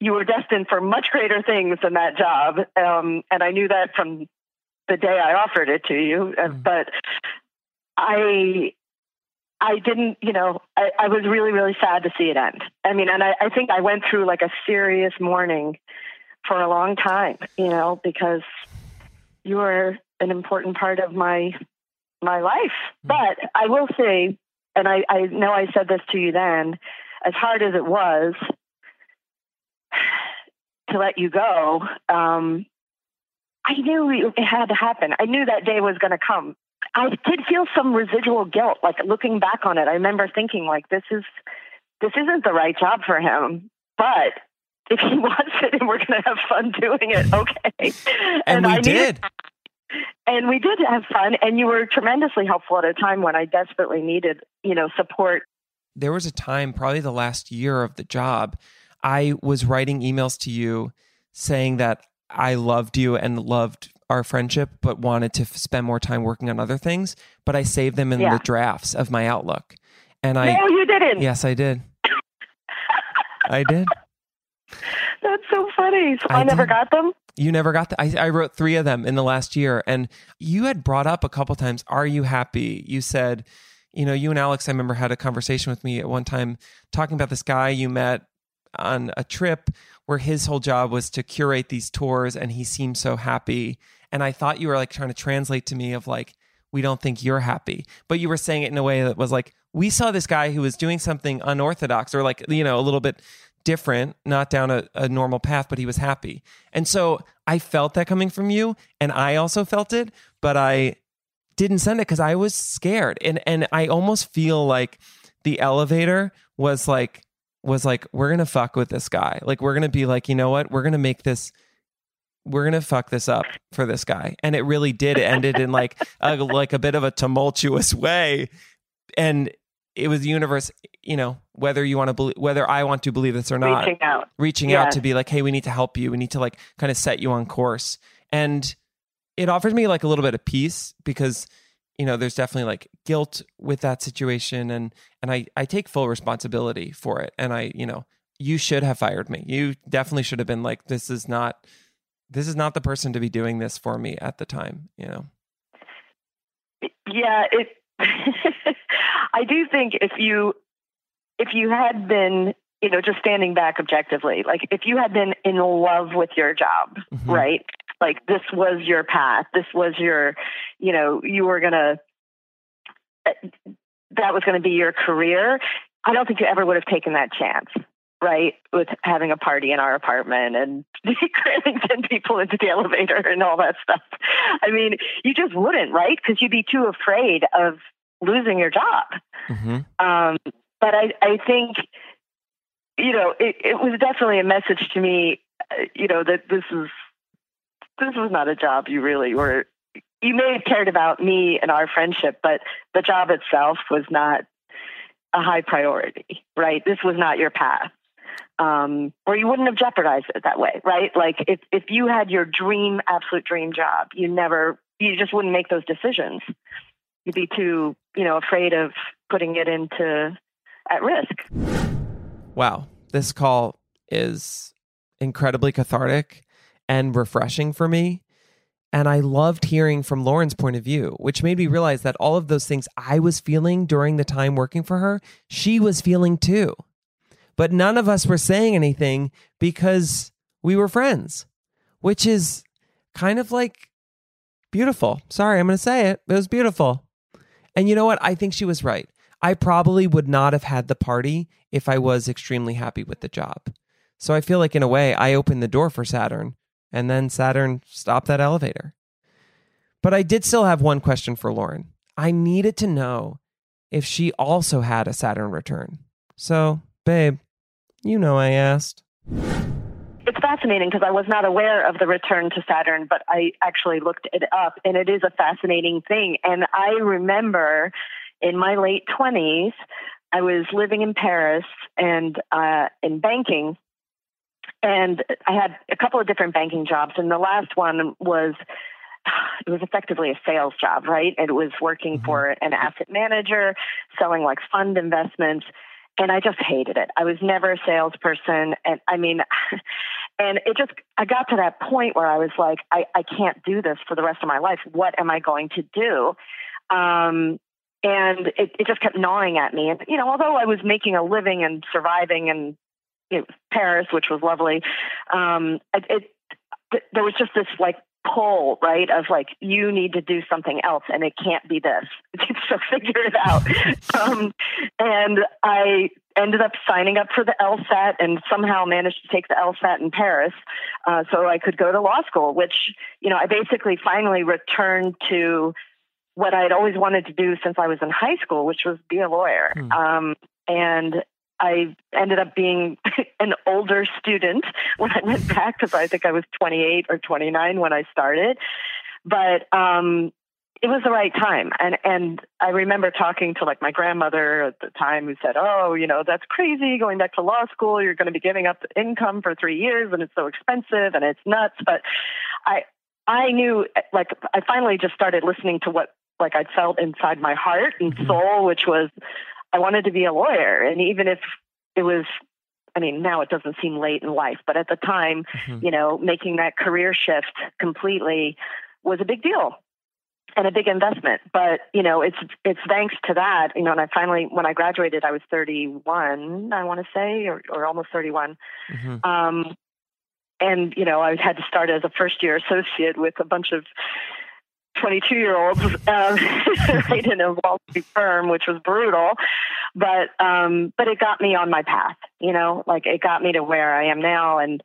you were destined for much greater things than that job, um, and I knew that from the day I offered it to you, mm-hmm. but I... I didn't, you know, I, I was really, really sad to see it end. I mean, and I, I think I went through like a serious mourning for a long time, you know, because you were an important part of my my life. But I will say, and I, I know I said this to you then, as hard as it was to let you go, um, I knew it had to happen. I knew that day was going to come. I did feel some residual guilt, like looking back on it. I remember thinking like, this is, this isn't the right job for him, but if he wants it and we're going to have fun doing it, okay. And, and we I did. Needed, And we did have fun, and you were tremendously helpful at a time when I desperately needed, you know, support. There was a time, probably the last year of the job, I was writing emails to you saying that I loved you and loved our friendship, but wanted to f- spend more time working on other things. But I saved them in yeah. the drafts of my Outlook. And I No, you didn't. Yes, I did. I did. That's so funny. So I, I never did. got them? You never got them. I, I wrote three of them in the last year. And you had brought up a couple times, are you happy? You said, you know, you and Alex, I remember, had a conversation with me at one time talking about this guy you met on a trip where his whole job was to curate these tours, and he seemed so happy. And I thought you were like trying to translate to me of like, we don't think you're happy. But you were saying it in a way that was like, we saw this guy who was doing something unorthodox or like, you know, a little bit different, not down a, a normal path, but he was happy. And so I felt that coming from you, and I also felt it, but I didn't send it because I was scared. And and I almost feel like the elevator was like, was like, we're going to fuck with this guy. Like, we're going to be like, you know what? We're going to make this, we're going to fuck this up for this guy. And it really did. It ended in like a, like a bit of a tumultuous way. And it was the universe, you know, whether you want to believe, whether I want to believe this or not, reaching out, reaching yes. out to be like, hey, we need to help you. We need to like kind of set you on course. And it offered me like a little bit of peace because, you know, there's definitely like guilt with that situation. And, and I, I take full responsibility for it. And I, you know, you should have fired me. You definitely should have been like, this is not, this is not the person to be doing this for me at the time, you know? Yeah. It, I do think if you, if you had been, you know, just standing back objectively, like if you had been in love with your job, mm-hmm. right? Like this was your path. This was your, you know, you were going to, that was going to be your career. I don't think you ever would have taken that chance, right? With having a party in our apartment and cramming ten people into the elevator and all that stuff. I mean, you just wouldn't, right? Because you'd be too afraid of losing your job. Mm-hmm. Um, but I, I think, you know, it, it was definitely a message to me, uh, you know, that this is, this was not a job you really were, you may have cared about me and our friendship, but the job itself was not a high priority, right? This was not your path. Um, or you wouldn't have jeopardized it that way, right? Like if, if you had your dream, absolute dream job, you never, you just wouldn't make those decisions. You'd be too, you know, afraid of putting it into at risk. Wow. This call is incredibly cathartic and refreshing for me. And I loved hearing from Lauren's point of view, which made me realize that all of those things I was feeling during the time working for her, she was feeling too. But none of us were saying anything because we were friends, which is kind of like beautiful. Sorry, I'm going to say it. It was beautiful. And you know what? I think she was right. I probably would not have had the party if I was extremely happy with the job. So I feel like in a way, I opened the door for Saturn. And then Saturn stopped that elevator. But I did still have one question for Lauren. I needed to know if she also had a Saturn return. So, babe, you know I asked. It's fascinating because I was not aware of the return to Saturn, but I actually looked it up, and it is a fascinating thing. And I remember in my late twenties, I was living in Paris and uh, in banking. And I had a couple of different banking jobs. And the last one was, it was effectively a sales job, right? It was working mm-hmm. for an asset manager, selling like fund investments. And I just hated it. I was never a salesperson. And I mean, and it just, I got to that point where I was like, I, I can't do this for the rest of my life. What am I going to do? Um, and it, it just kept gnawing at me. And, you know, although I was making a living and surviving and, it was Paris, which was lovely. Um, it, it th- there was just this like pull, right? Of like, you need to do something else and it can't be this. So figure it out. um, and I ended up signing up for the LSAT and somehow managed to take the LSAT in Paris. Uh, so I could go to law school, which, you know, I basically finally returned to what I'd always wanted to do since I was in high school, which was be a lawyer. Hmm. Um, and I ended up being an older student when I went back because I think I was twenty-eight or twenty-nine when I started. But um, it was the right time. And, and I remember talking to like my grandmother at the time who said, oh, you know, that's crazy. Going back to law school, you're going to be giving up income for three years and it's so expensive and it's nuts. But I, I knew, like, I finally just started listening to what, like, I felt inside my heart and soul, which was, I wanted to be a lawyer. And even if it was, I mean, now it doesn't seem late in life, but at the time, mm-hmm. you know, making that career shift completely was a big deal and a big investment. But, you know, it's, it's thanks to that, you know, and I finally, when I graduated, I was thirty-one, I want to say, or, or almost thirty-one. Mm-hmm. Um, and, you know, I had to start as a first year associate with a bunch of twenty-two year olds um, right in a Wall Street firm, which was brutal. But, um, but it got me on my path, you know, like it got me to where I am now. And,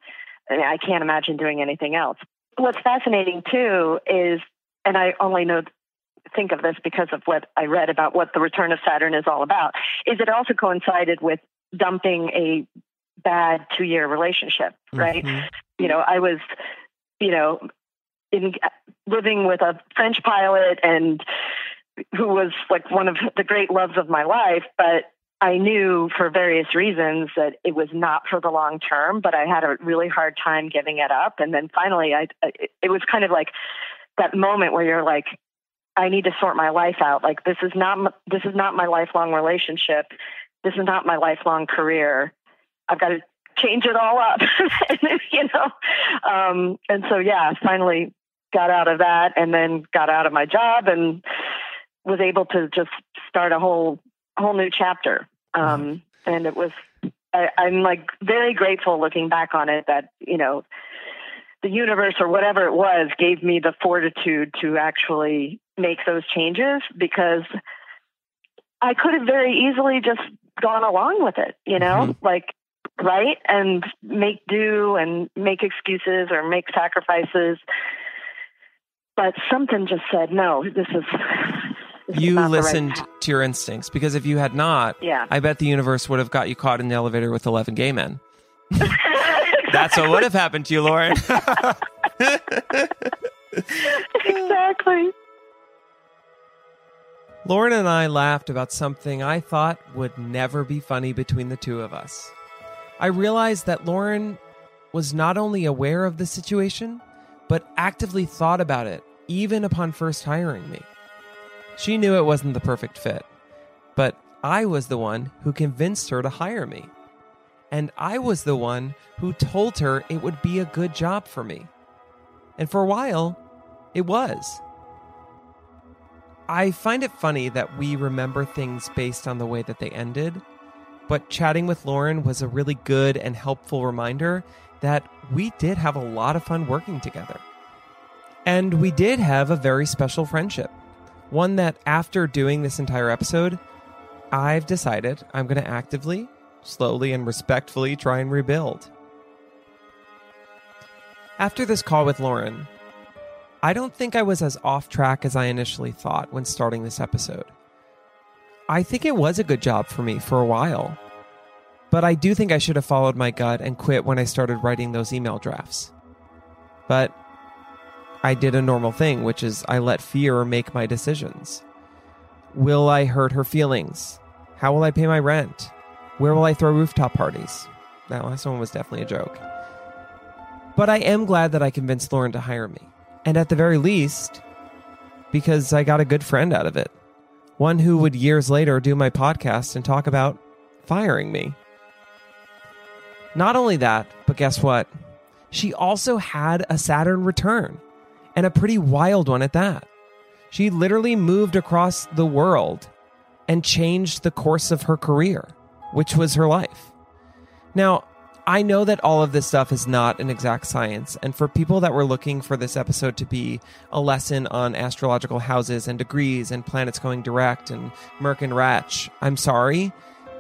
and I can't imagine doing anything else. What's fascinating too is, and I only know, think of this because of what I read about what the return of Saturn is all about, is it also coincided with dumping a bad two year relationship, right? Mm-hmm. You know, I was, you know, in living with a French pilot and who was like one of the great loves of my life, but I knew for various reasons that it was not for the long term, but I had a really hard time giving it up. And then finally I, it was kind of like that moment where you're like, I need to sort my life out. Like, this is not, this is not my lifelong relationship. This is not my lifelong career. I've got to change it all up, you know? Um, and so, yeah, finally got out of that and then got out of my job and was able to just start a whole, whole new chapter. Um, and it was, I, I'm like very grateful looking back on it that, you know, the universe or whatever it was gave me the fortitude to actually make those changes, because I could have very easily just gone along with it, you know, mm-hmm. like, right. And make do and make excuses or make sacrifices. But something just said, no, this is, this you is not listened the right to your instincts, because if you had not, yeah. I bet the universe would have got you caught in the elevator with eleven gay men. That's what would have happened to you, Lauren. Exactly. Lauren and I laughed about something I thought would never be funny between the two of us. I realized that Lauren was not only aware of the situation, but actively thought about it, even upon first hiring me. She knew it wasn't the perfect fit, but I was the one who convinced her to hire me. And I was the one who told her it would be a good job for me. And for a while, it was. I find it funny that we remember things based on the way that they ended, but chatting with Lauren was a really good and helpful reminder that we did have a lot of fun working together. And we did have a very special friendship. One that after doing this entire episode, I've decided I'm going to actively, slowly, and respectfully try and rebuild. After this call with Lauren, I don't think I was as off track as I initially thought when starting this episode. I think it was a good job for me for a while, but I do think I should have followed my gut and quit when I started writing those email drafts. But I did a normal thing, which is I let fear make my decisions. Will I hurt her feelings? How will I pay my rent? Where will I throw rooftop parties? That last one was definitely a joke. But I am glad that I convinced Lauren to hire me. And at the very least, because I got a good friend out of it. One who would years later do my podcast and talk about firing me. Not only that, but guess what? She also had a Saturn return, and a pretty wild one at that. She literally moved across the world and changed the course of her career, which was her life. Now, I know that all of this stuff is not an exact science, and for people that were looking for this episode to be a lesson on astrological houses and degrees and planets going direct and Merc and Ratch, I'm sorry,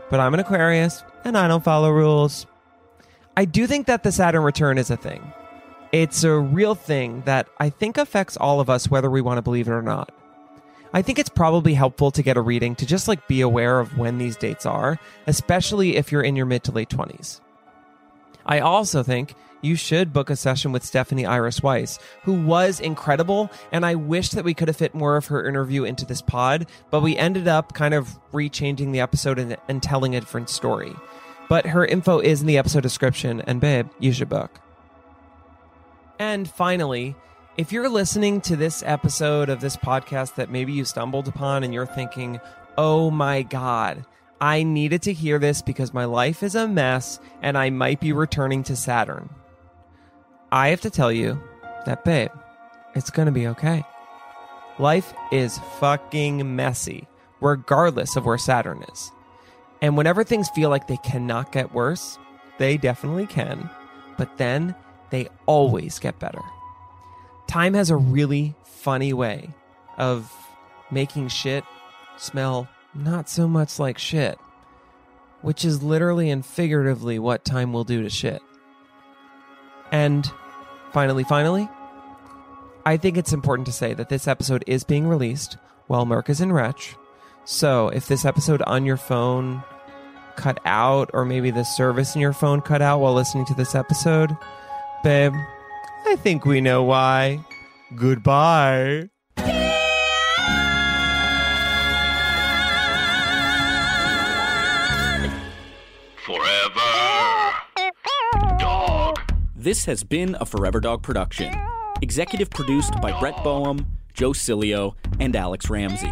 but I'm an Aquarius, and I don't follow rules. I do think that the Saturn return is a thing. It's a real thing that I think affects all of us, whether we want to believe it or not. I think it's probably helpful to get a reading to just like be aware of when these dates are, especially if you're in your mid to late twenties. I also think you should book a session with Stephanie Iris Weiss, who was incredible. And I wish that we could have fit more of her interview into this pod, but we ended up kind of rechanging the episode and, and telling a different story. But her info is in the episode description, and babe, you should book. And finally, if you're listening to this episode of this podcast that maybe you stumbled upon and you're thinking, oh my God, I needed to hear this because my life is a mess and I might be returning to Saturn, I have to tell you that, babe, it's going to be okay. Life is fucking messy, regardless of where Saturn is. And whenever things feel like they cannot get worse, they definitely can, but then they always get better. Time has a really funny way of making shit smell not so much like shit, which is literally and figuratively what time will do to shit. And finally, finally, I think it's important to say that this episode is being released while Merc is in Retch. So if this episode on your phone cut out, or maybe the service in your phone cut out while listening to this episode, babe, I think we know why. Goodbye. This has been a Forever Dog production. Executive produced by Brett Boehm, Joe Cilio, and Alex Ramsey.